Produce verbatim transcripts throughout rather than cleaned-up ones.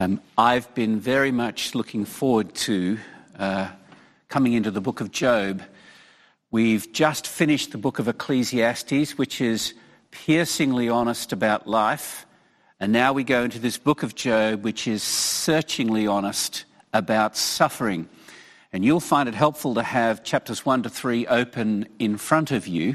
Um, I've been very much looking forward to uh, coming into the book of Job. We've just finished the book of Ecclesiastes, which is piercingly honest about life. And now we go into this book of Job, which is searchingly honest about suffering. And you'll find it helpful to have chapters one to three open in front of you.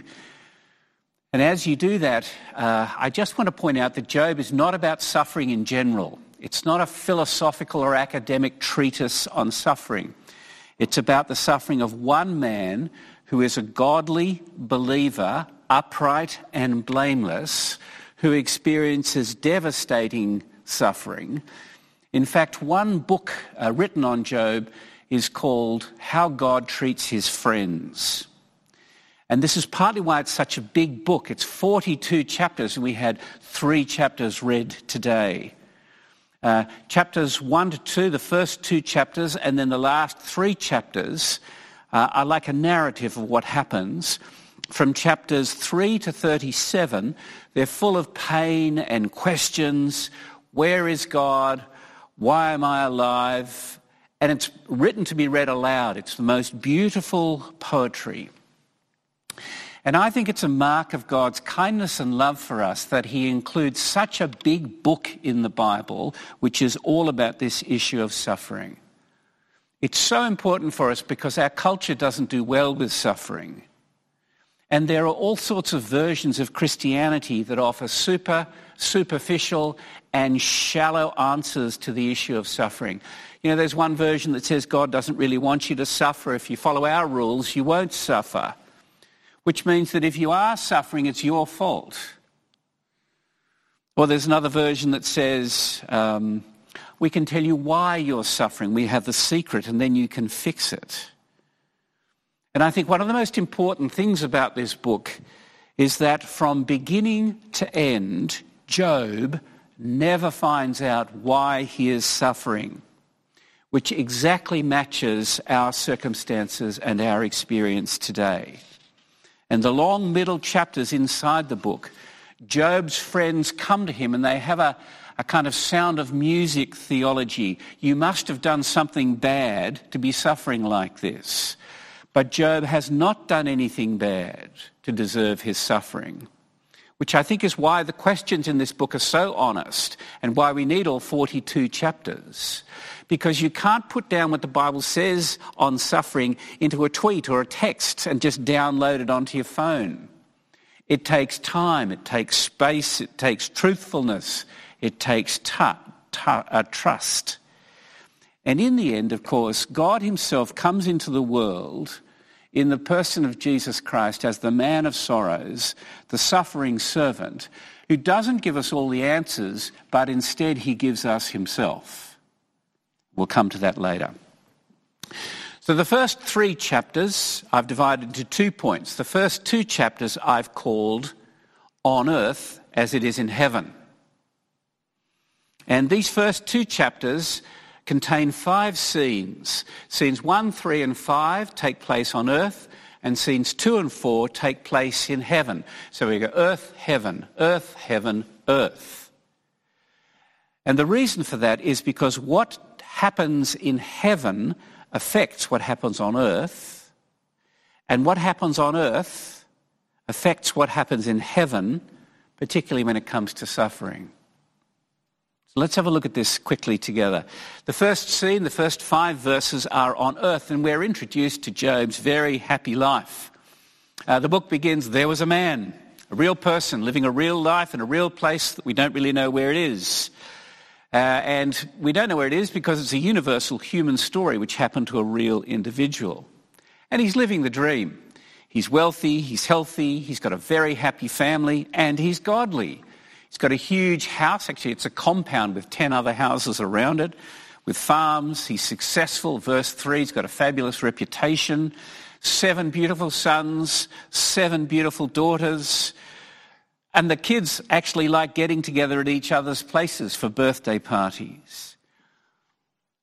And as you do that, uh, I just want to point out that Job is not about suffering in general. It's not a philosophical or academic treatise on suffering. It's about the suffering of one man who is a godly believer, upright and blameless, who experiences devastating suffering. In fact, one book uh, written on Job is called How God Treats His Friends. And this is partly why it's such a big book. It's forty-two chapters, and we had three chapters read today. Uh, chapters one to two, the first two chapters, and then the last three chapters uh, are like a narrative of what happens. From chapters three to thirty-seven, they're full of pain and questions. Where is God? Why am I alive? And it's written to be read aloud. It's the most beautiful poetry. And I think it's a mark of God's kindness and love for us that he includes such a big book in the Bible, which is all about this issue of suffering. It's so important for us because our culture doesn't do well with suffering. And there are all sorts of versions of Christianity that offer super, superficial and shallow answers to the issue of suffering. You know, there's one version that says God doesn't really want you to suffer. If you follow our rules, you won't suffer. Which means that if you are suffering, it's your fault. Or there's another version that says, um, we can tell you why you're suffering. We have the secret, and then you can fix it. And I think one of the most important things about this book is that from beginning to end, Job never finds out why he is suffering, which exactly matches our circumstances and our experience today. And the long middle chapters inside the book, Job's friends come to him and they have a, a kind of Sound of Music theology. You must have done something bad to be suffering like this. But Job has not done anything bad to deserve his suffering, which I think is why the questions in this book are so honest and why we need all forty-two chapters. Because you can't put down what the Bible says on suffering into a tweet or a text and just download it onto your phone. It takes time, it takes space, it takes truthfulness, it takes tu- tu- uh, trust. And in the end, of course, God himself comes into the world in the person of Jesus Christ as the man of sorrows, the suffering servant, who doesn't give us all the answers, but instead he gives us himself. We'll come to that later. So the first three chapters I've divided into two points. The first two chapters I've called On Earth as It Is in Heaven. And these first two chapters contain five scenes. Scenes one, three and five take place on earth, and scenes two and four take place in heaven. So we go earth, heaven, earth, heaven, earth. And the reason for that is because what happens in heaven affects what happens on earth, and what happens on earth affects what happens in heaven, particularly when it comes to suffering. So let's have a look at this quickly together. The first scene, the first five verses are on earth, and we're introduced to Job's very happy life. Uh, the book begins, there was a man, a real person, living a real life in a real place that we don't really know where it is. Uh, and we don't know where it is because it's a universal human story which happened to a real individual. And he's living the dream. He's wealthy, he's healthy, he's got a very happy family, and he's godly. He's got a huge house. Actually, it's a compound with ten other houses around it, with farms. He's successful. Verse three, he's got a fabulous reputation. Seven beautiful sons, seven beautiful daughters. And the kids actually like getting together at each other's places for birthday parties.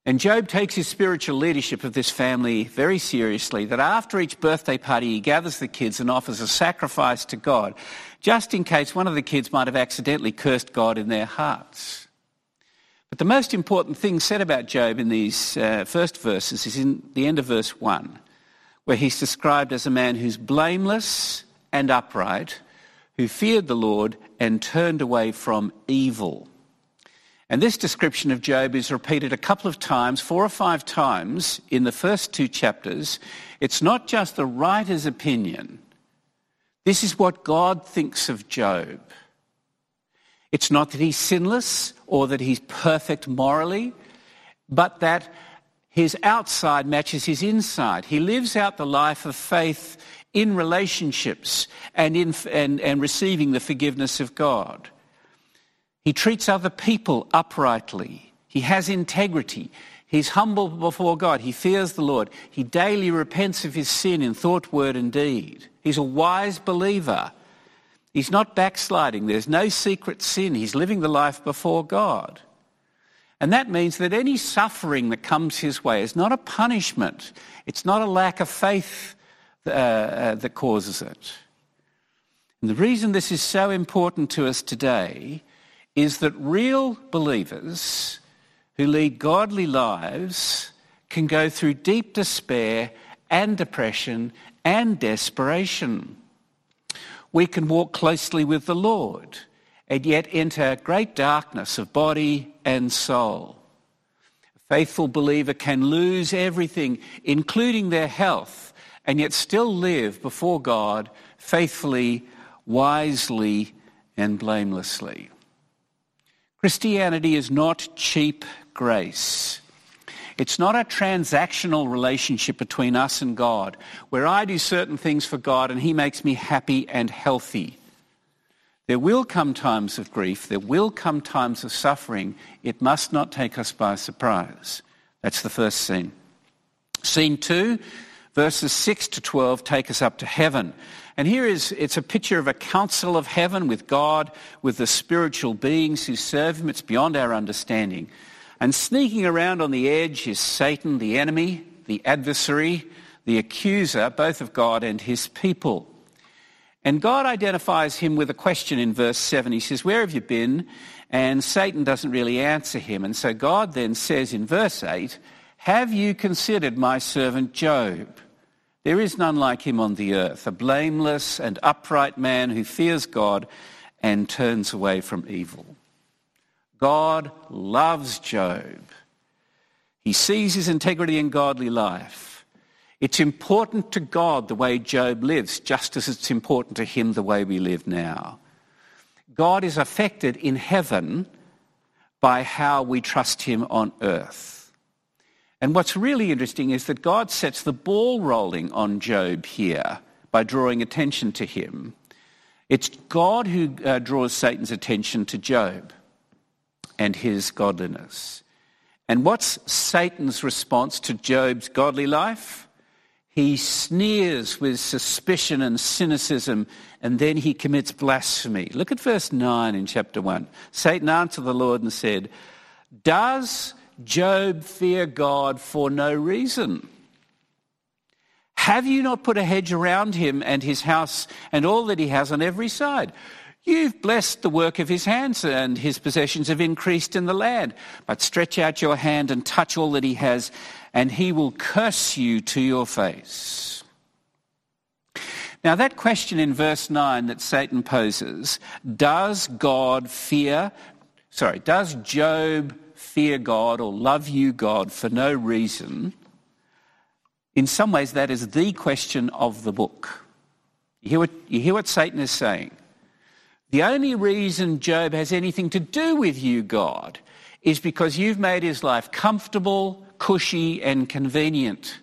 And Job takes his spiritual leadership of this family very seriously, that after each birthday party he gathers the kids and offers a sacrifice to God, just in case one of the kids might have accidentally cursed God in their hearts. But the most important thing said about Job in these uh, first verses is in the end of verse one, where he's described as a man who's blameless and upright, who feared the Lord and turned away from evil. And this description of Job is repeated a couple of times, four or five times in the first two chapters. It's not just the writer's opinion. This is what God thinks of Job. It's not that he's sinless or that he's perfect morally, but that his outside matches his inside. He lives out the life of faith in relationships and in and, and receiving the forgiveness of God. He treats other people uprightly. He has integrity. He's humble before God. He fears the Lord. He daily repents of his sin in thought, word, and deed. He's a wise believer. He's not backsliding. There's no secret sin. He's living the life before God. And that means that any suffering that comes his way is not a punishment. It's not a lack of faith uh, uh, that causes it. And the reason this is so important to us today is that real believers who lead godly lives can go through deep despair and depression and desperation. We can walk closely with the Lord and yet enter great darkness of body and soul. A faithful believer can lose everything, including their health, and yet still live before God faithfully, wisely, and blamelessly. Christianity is not cheap grace. It's not a transactional relationship between us and God, where I do certain things for God and he makes me happy and healthy. There will come times of grief. There will come times of suffering. It must not take us by surprise. That's the first scene. Scene two, verses six to twelve take us up to heaven. And here is, it's a picture of a council of heaven with God, with the spiritual beings who serve him. It's beyond our understanding. And sneaking around on the edge is Satan, the enemy, the adversary, the accuser, both of God and his people. And God identifies him with a question in verse seven. He says, "Where have you been?" And Satan doesn't really answer him. And so God then says in verse eight, "Have you considered my servant Job? There is none like him on the earth, a blameless and upright man who fears God and turns away from evil." God loves Job. He sees his integrity in godly life. It's important to God the way Job lives, just as it's important to him the way we live now. God is affected in heaven by how we trust him on earth. And what's really interesting is that God sets the ball rolling on Job here by drawing attention to him. It's God who uh, draws Satan's attention to Job and his godliness. And what's Satan's response to Job's godly life? He sneers with suspicion and cynicism, and then he commits blasphemy. Look at verse nine in chapter one. Satan answered the Lord and said, "Does Job fear God for no reason? Have you not put a hedge around him and his house and all that he has on every side? You've blessed the work of his hands, and his possessions have increased in the land. But stretch out your hand and touch all that he has, and he will curse you to your face." Now that question in verse nine that Satan poses, does God fear, sorry, does Job fear God or love you, God, for no reason? In some ways, that is the question of the book. You hear what, you hear what Satan is saying? The only reason Job has anything to do with you, God, is because you've made his life comfortable, cushy, and convenient.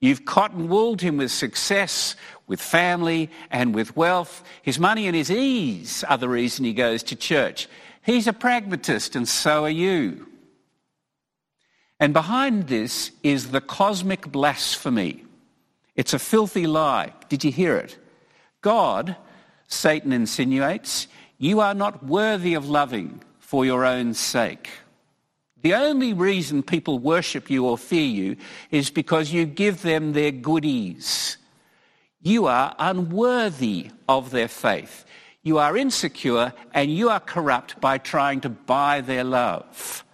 You've cotton-wooled him with success, with family, and with wealth. His money and his ease are the reason he goes to church. He's a pragmatist, and so are you. And behind this is the cosmic blasphemy. It's a filthy lie. Did you hear it? God, Satan insinuates, you are not worthy of loving for your own sake. The only reason people worship you or fear you is because you give them their goodies. You are unworthy of their faith. You are insecure and you are corrupt by trying to buy their love.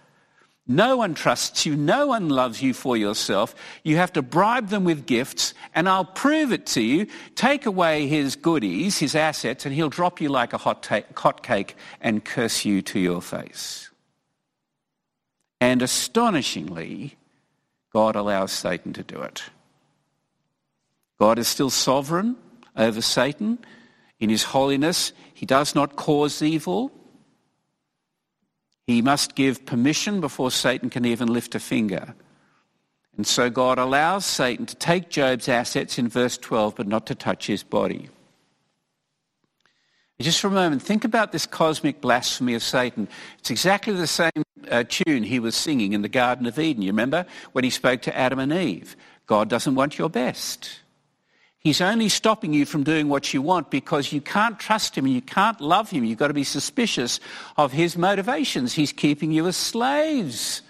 No one trusts you. No one loves you for yourself. You have to bribe them with gifts, and I'll prove it to you. Take away his goodies, his assets, and he'll drop you like a hot, ta- hot cake and curse you to your face. And astonishingly, God allows Satan to do it. God is still sovereign over Satan. In his holiness, he does not cause evil. He must give permission before Satan can even lift a finger. And so God allows Satan to take Job's assets in verse twelve, but not to touch his body. And just for a moment, think about this cosmic blasphemy of Satan. It's exactly the same uh, tune he was singing in the Garden of Eden. You remember when he spoke to Adam and Eve? God doesn't want your best. He's only stopping you from doing what you want because you can't trust him and you can't love him. You've got to be suspicious of his motivations. He's keeping you as slaves.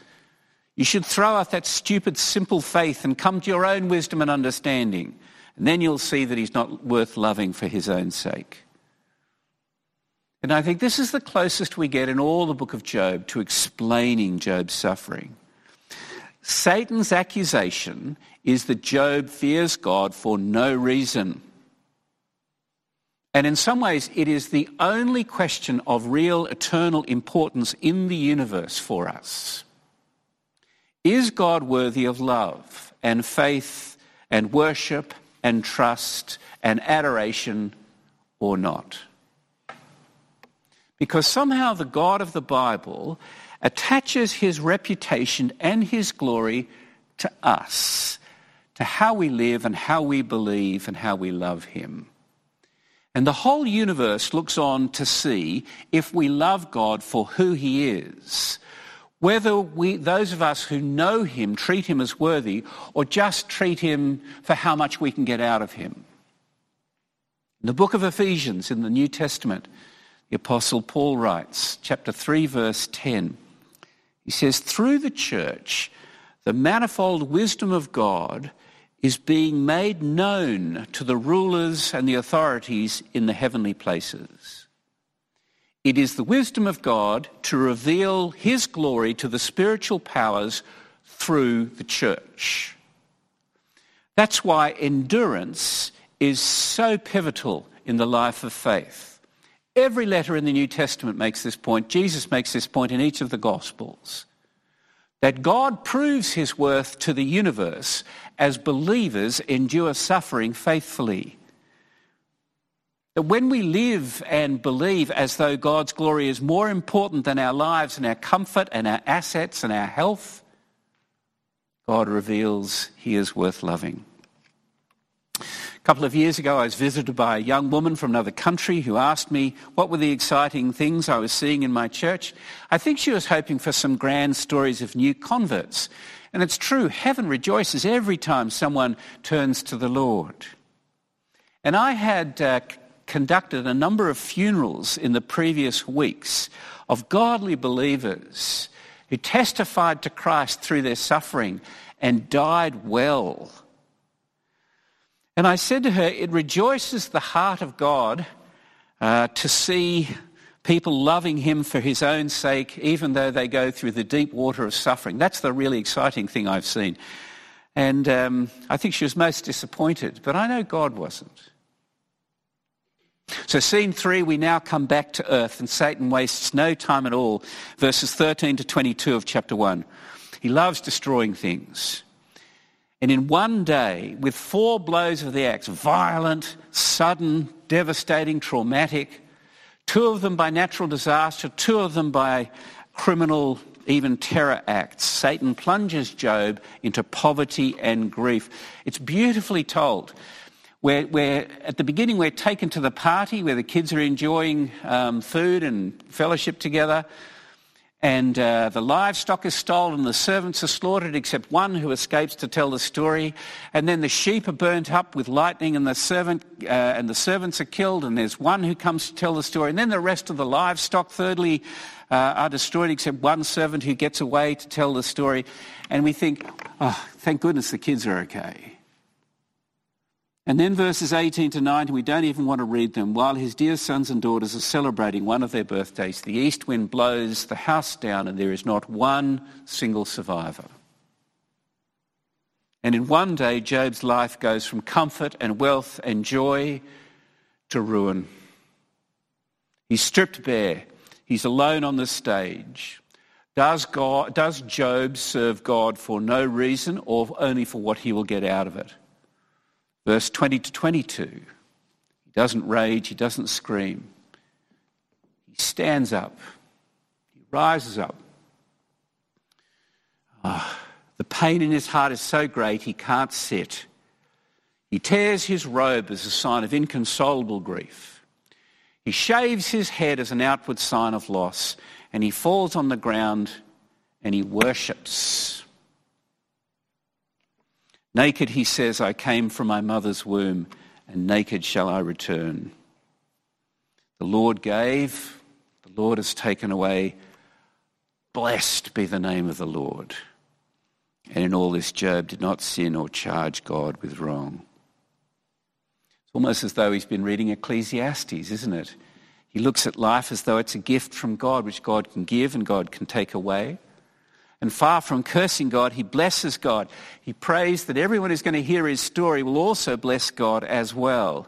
You should throw off that stupid, simple faith and come to your own wisdom and understanding. And then you'll see that he's not worth loving for his own sake. And I think this is the closest we get in all the book of Job to explaining Job's suffering. Satan's accusation is that Job fears God for no reason. And in some ways, it is the only question of real eternal importance in the universe for us. Is God worthy of love and faith and worship and trust and adoration or not? Because somehow the God of the Bible attaches his reputation and his glory to us, to how we live and how we believe and how we love him. And the whole universe looks on to see if we love God for who he is, whether we, those of us who know him, treat him as worthy or just treat him for how much we can get out of him. In the book of Ephesians in the New Testament, the Apostle Paul writes, chapter three, verse ten, he says, through the church, the manifold wisdom of God is being made known to the rulers and the authorities in the heavenly places. It is the wisdom of God to reveal his glory to the spiritual powers through the church. That's why endurance is so pivotal in the life of faith. Every letter in the New Testament makes this point. Jesus makes this point in each of the Gospels, that God proves his worth to the universe as believers endure suffering faithfully. That when we live and believe as though God's glory is more important than our lives and our comfort and our assets and our health, God reveals he is worth loving. A couple of years ago, I was visited by a young woman from another country who asked me what were the exciting things I was seeing in my church. I think she was hoping for some grand stories of new converts. And it's true, heaven rejoices every time someone turns to the Lord. And I had uh, conducted a number of funerals in the previous weeks of godly believers who testified to Christ through their suffering and died well. And I said to her, it rejoices the heart of God uh, to see people loving him for his own sake, even though they go through the deep water of suffering. That's the really exciting thing I've seen. And um, I think she was most disappointed, but I know God wasn't. So scene three, we now come back to earth, and Satan wastes no time at all. Verses thirteen to twenty-two of chapter one. He loves destroying things. And in one day, with four blows of the axe, violent, sudden, devastating, traumatic, two of them by natural disaster, two of them by criminal, even terror acts, Satan plunges Job into poverty and grief. It's beautifully told. We're, we're, at the beginning, we're taken to the party where the kids are enjoying um, food and fellowship together. And uh, the livestock is stolen, the servants are slaughtered, except one who escapes to tell the story. And then the sheep are burnt up with lightning, and the servant uh, and the servants are killed. And there's one who comes to tell the story. And then the rest of the livestock, thirdly, uh, are destroyed, except one servant who gets away to tell the story. And we think, oh, thank goodness the kids are okay. And then verses eighteen to nineteen, we don't even want to read them. While his dear sons and daughters are celebrating one of their birthdays, the east wind blows the house down and there is not one single survivor. And in one day, Job's life goes from comfort and wealth and joy to ruin. He's stripped bare. He's alone on the stage. Does God, does Job serve God for no reason or only for what he will get out of it? Verse twenty to twenty-two, he doesn't rage, he doesn't scream. He stands up, he rises up. Oh, the pain in his heart is so great he can't sit. He tears his robe as a sign of inconsolable grief. He shaves his head as an outward sign of loss, and he falls on the ground and he worships. Naked, he says, I came from my mother's womb, and naked shall I return. The Lord gave, the Lord has taken away. Blessed be the name of the Lord. And in all this, Job did not sin or charge God with wrong. It's almost as though he's been reading Ecclesiastes, isn't it? He looks at life as though it's a gift from God, which God can give and God can take away. And far from cursing God, he blesses God. He prays that everyone who's going to hear his story will also bless God as well.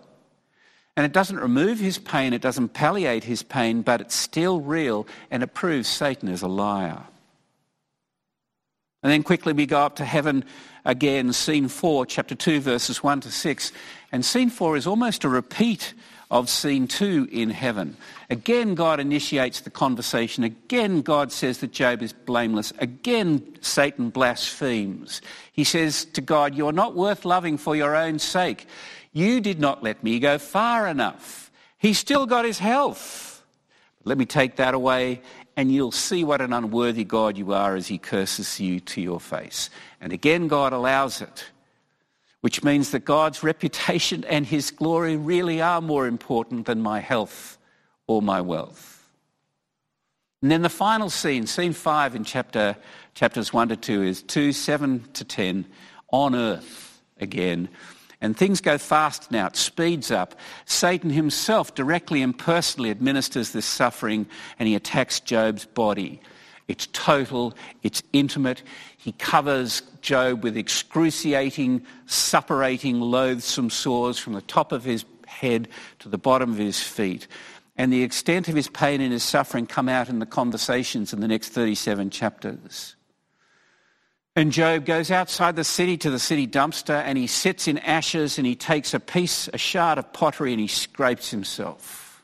And it doesn't remove his pain, it doesn't palliate his pain, but it's still real and it proves Satan is a liar. And then quickly we go up to heaven again, scene four, chapter two, verses one to six. And scene four is almost a repeat of scene two in heaven. Again, God initiates the conversation. Again, God says that Job is blameless. Again, Satan blasphemes. He says to God, you're not worth loving for your own sake. You did not let me go far enough. He's still got his health. Let me take that away and you'll see what an unworthy God you are as he curses you to your face. And again, God allows it, which means that God's reputation and his glory really are more important than my health or my wealth. And then the final scene, scene five in chapter chapters one to two, is two, seven to ten, on earth again. And things go fast now, it speeds up. Satan himself directly and personally administers this suffering and he attacks Job's body. It's total, it's intimate. He covers Job with excruciating, suppurating, loathsome sores from the top of his head to the bottom of his feet. And the extent of his pain and his suffering come out in the conversations in the next thirty-seven chapters. And Job goes outside the city to the city dumpster and he sits in ashes and he takes a piece, a shard of pottery, and he scrapes himself.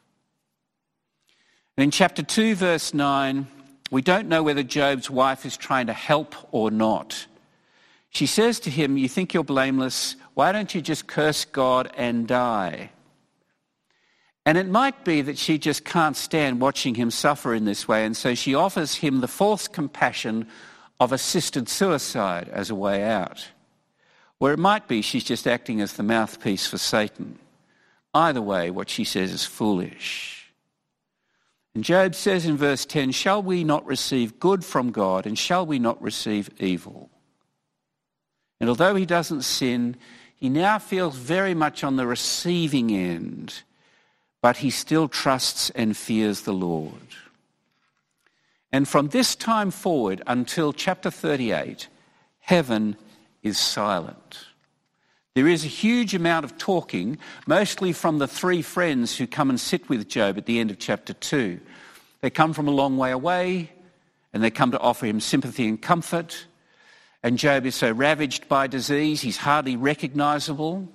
And in chapter two, verse nine... we don't know whether Job's wife is trying to help or not. She says to him, you think you're blameless, why don't you just curse God and die? And it might be that she just can't stand watching him suffer in this way, and so she offers him the false compassion of assisted suicide as a way out. Or it might be she's just acting as the mouthpiece for Satan. Either way, what she says is foolish. And Job says in verse ten, shall we not receive good from God, and shall we not receive evil? And although he doesn't sin, he now feels very much on the receiving end, but he still trusts and fears the Lord. And from this time forward until chapter thirty-eight, heaven is silent. There is a huge amount of talking, mostly from the three friends who come and sit with Job at the end of chapter two. They come from a long way away, and they come to offer him sympathy and comfort. And Job is so ravaged by disease, he's hardly recognisable.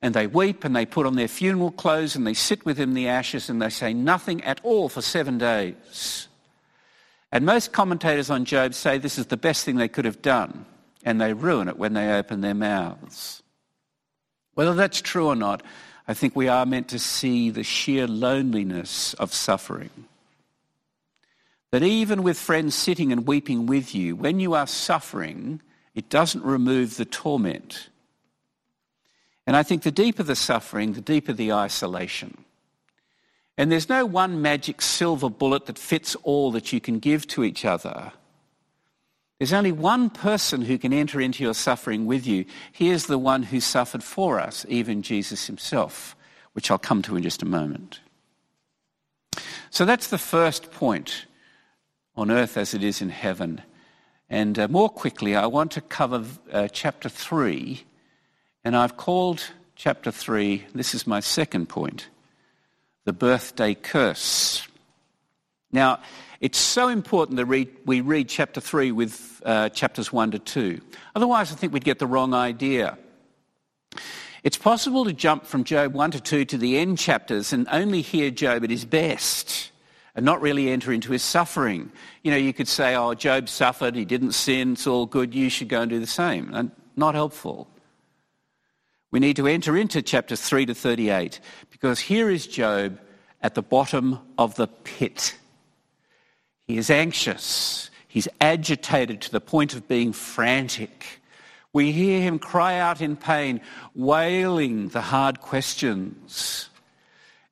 And they weep, and they put on their funeral clothes, and they sit with him in the ashes, and they say nothing at all for seven days. And most commentators on Job say this is the best thing they could have done, and they ruin it when they open their mouths. Whether that's true or not, I think we are meant to see the sheer loneliness of suffering. That even with friends sitting and weeping with you, when you are suffering, it doesn't remove the torment. And I think the deeper the suffering, the deeper the isolation. And there's no one magic silver bullet that fits all that you can give to each other. There's only one person who can enter into your suffering with you. He is the one who suffered for us, even Jesus himself, which I'll come to in just a moment. So that's the first point, on earth as it is in heaven. And uh, more quickly, I want to cover uh, chapter three, and I've called chapter three, this is my second point, the birthday curse. Now, it's so important that read, we read chapter three with uh, chapters one to two. Otherwise, I think we'd get the wrong idea. It's possible to jump from Job one to two to the end chapters and only hear Job at his best and not really enter into his suffering. You know, you could say, oh, Job suffered, he didn't sin, it's all good, you should go and do the same. And not helpful. We need to enter into chapters three to thirty-eight because here is Job at the bottom of the pit. He is anxious. He's agitated to the point of being frantic. We hear him cry out in pain, wailing the hard questions.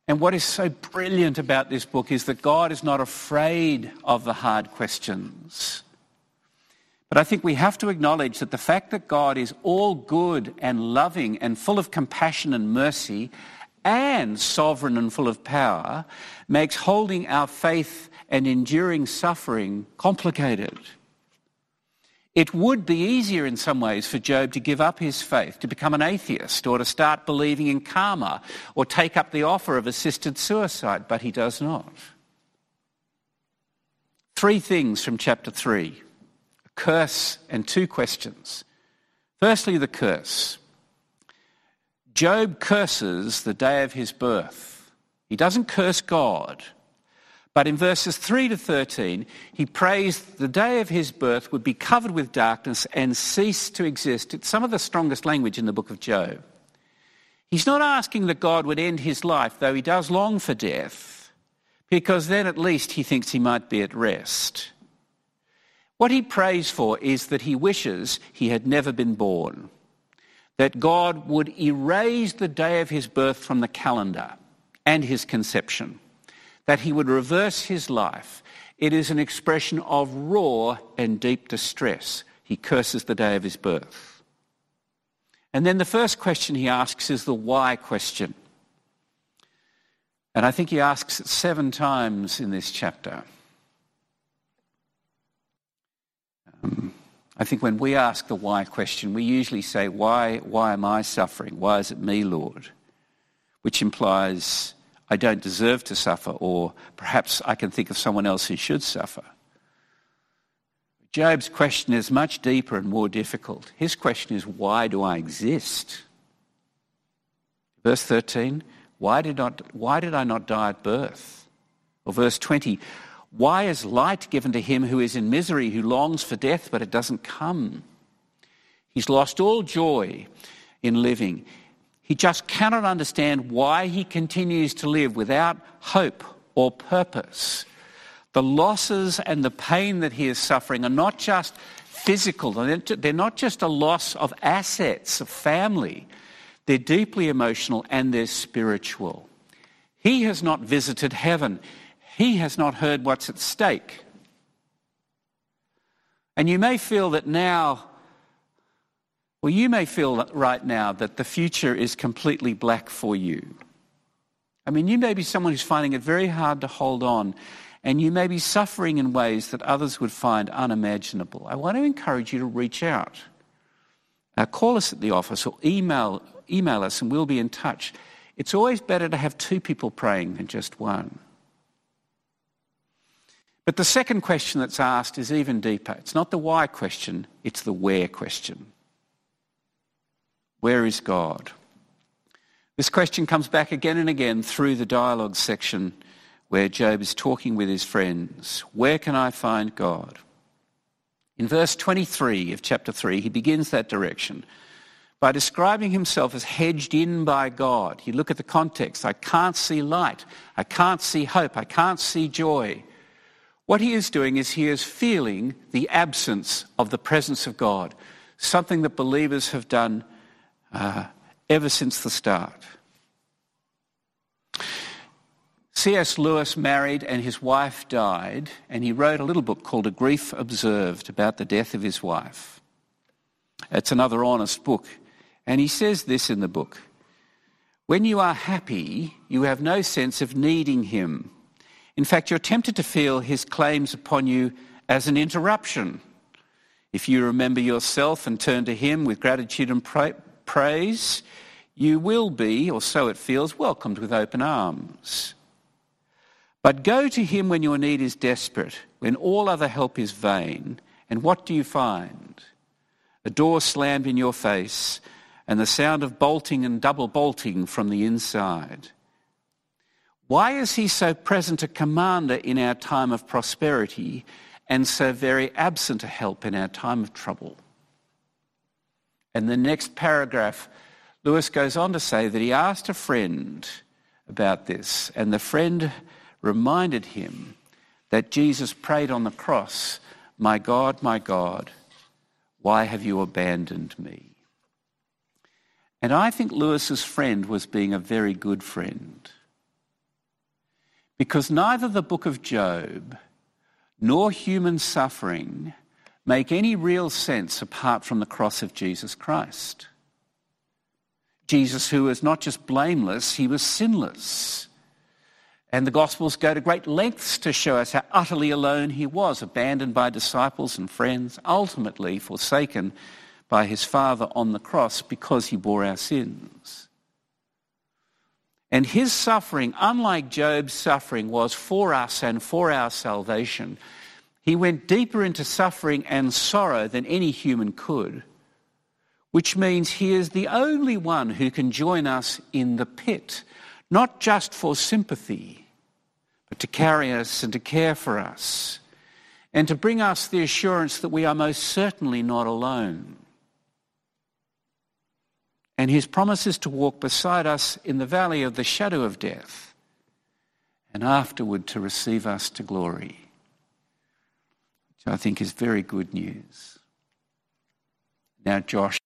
And what is so brilliant about this book is that God is not afraid of the hard questions. But I think we have to acknowledge that the fact that God is all good and loving and full of compassion and mercy and sovereign and full of power makes holding our faith and enduring suffering complicated. It would be easier in some ways for Job to give up his faith, to become an atheist, or to start believing in karma, or take up the offer of assisted suicide, but he does not. Three things from chapter three, a curse and two questions. Firstly, the curse. Job curses the day of his birth. He doesn't curse God. But in verses three to thirteen, he prays the day of his birth would be covered with darkness and cease to exist. It's some of the strongest language in the book of Job. He's not asking that God would end his life, though he does long for death, because then at least he thinks he might be at rest. What he prays for is that he wishes he had never been born, that God would erase the day of his birth from the calendar and his conception, that he would reverse his life. It is an expression of raw and deep distress. He curses the day of his birth. And then the first question he asks is the why question. And I think he asks it seven times in this chapter. Um, I think when we ask the why question, we usually say, why, why am I suffering? Why is it me, Lord? Which implies I don't deserve to suffer, or perhaps I can think of someone else who should suffer. Job's question is much deeper and more difficult. His question is, why do I exist? Verse thirteen, why did not, why did I not die at birth? Or verse twenty, why is light given to him who is in misery, who longs for death, but it doesn't come? He's lost all joy in living. He just cannot understand why he continues to live without hope or purpose. The losses and the pain that he is suffering are not just physical. They're not just a loss of assets, of family. They're deeply emotional and they're spiritual. He has not visited heaven. He has not heard what's at stake. And you may feel that now Well, you may feel right now that the future is completely black for you. I mean, you may be someone who's finding it very hard to hold on, and you may be suffering in ways that others would find unimaginable. I want to encourage you to reach out. Now, call us at the office or email, email us and we'll be in touch. It's always better to have two people praying than just one. But the second question that's asked is even deeper. It's not the why question, it's the where question. Where is God? This question comes back again and again through the dialogue section where Job is talking with his friends. Where can I find God? In verse twenty-three of chapter three, he begins that direction by describing himself as hedged in by God. You look at the context. I can't see light. I can't see hope. I can't see joy. What he is doing is he is feeling the absence of the presence of God, something that believers have done Uh, ever since the start. C S Lewis married and his wife died, and he wrote a little book called A Grief Observed about the death of his wife. It's another honest book. And he says this in the book: when you are happy, you have no sense of needing him. In fact, you're tempted to feel his claims upon you as an interruption. If you remember yourself and turn to him with gratitude and pra- praise, you will be, or so it feels, welcomed with open arms. But go to him when your need is desperate, when all other help is vain, and what do you find? A door slammed in your face, and the sound of bolting and double bolting from the inside. Why is he so present a commander in our time of prosperity and so very absent a help in our time of trouble? And the next paragraph, Lewis goes on to say that he asked a friend about this, and the friend reminded him that Jesus prayed on the cross, "My God, my God, why have you abandoned me?" And I think Lewis's friend was being a very good friend, because neither the book of Job nor human suffering make any real sense apart from the cross of Jesus Christ. Jesus, who was not just blameless, he was sinless. And the Gospels go to great lengths to show us how utterly alone he was, abandoned by disciples and friends, ultimately forsaken by his Father on the cross because he bore our sins. And his suffering, unlike Job's suffering, was for us and for our salvation. He went deeper into suffering and sorrow than any human could, which means he is the only one who can join us in the pit, not just for sympathy, but to carry us and to care for us, and to bring us the assurance that we are most certainly not alone. And his promise is to walk beside us in the valley of the shadow of death, and afterward to receive us to glory, which I think is very good news. Now, Josh.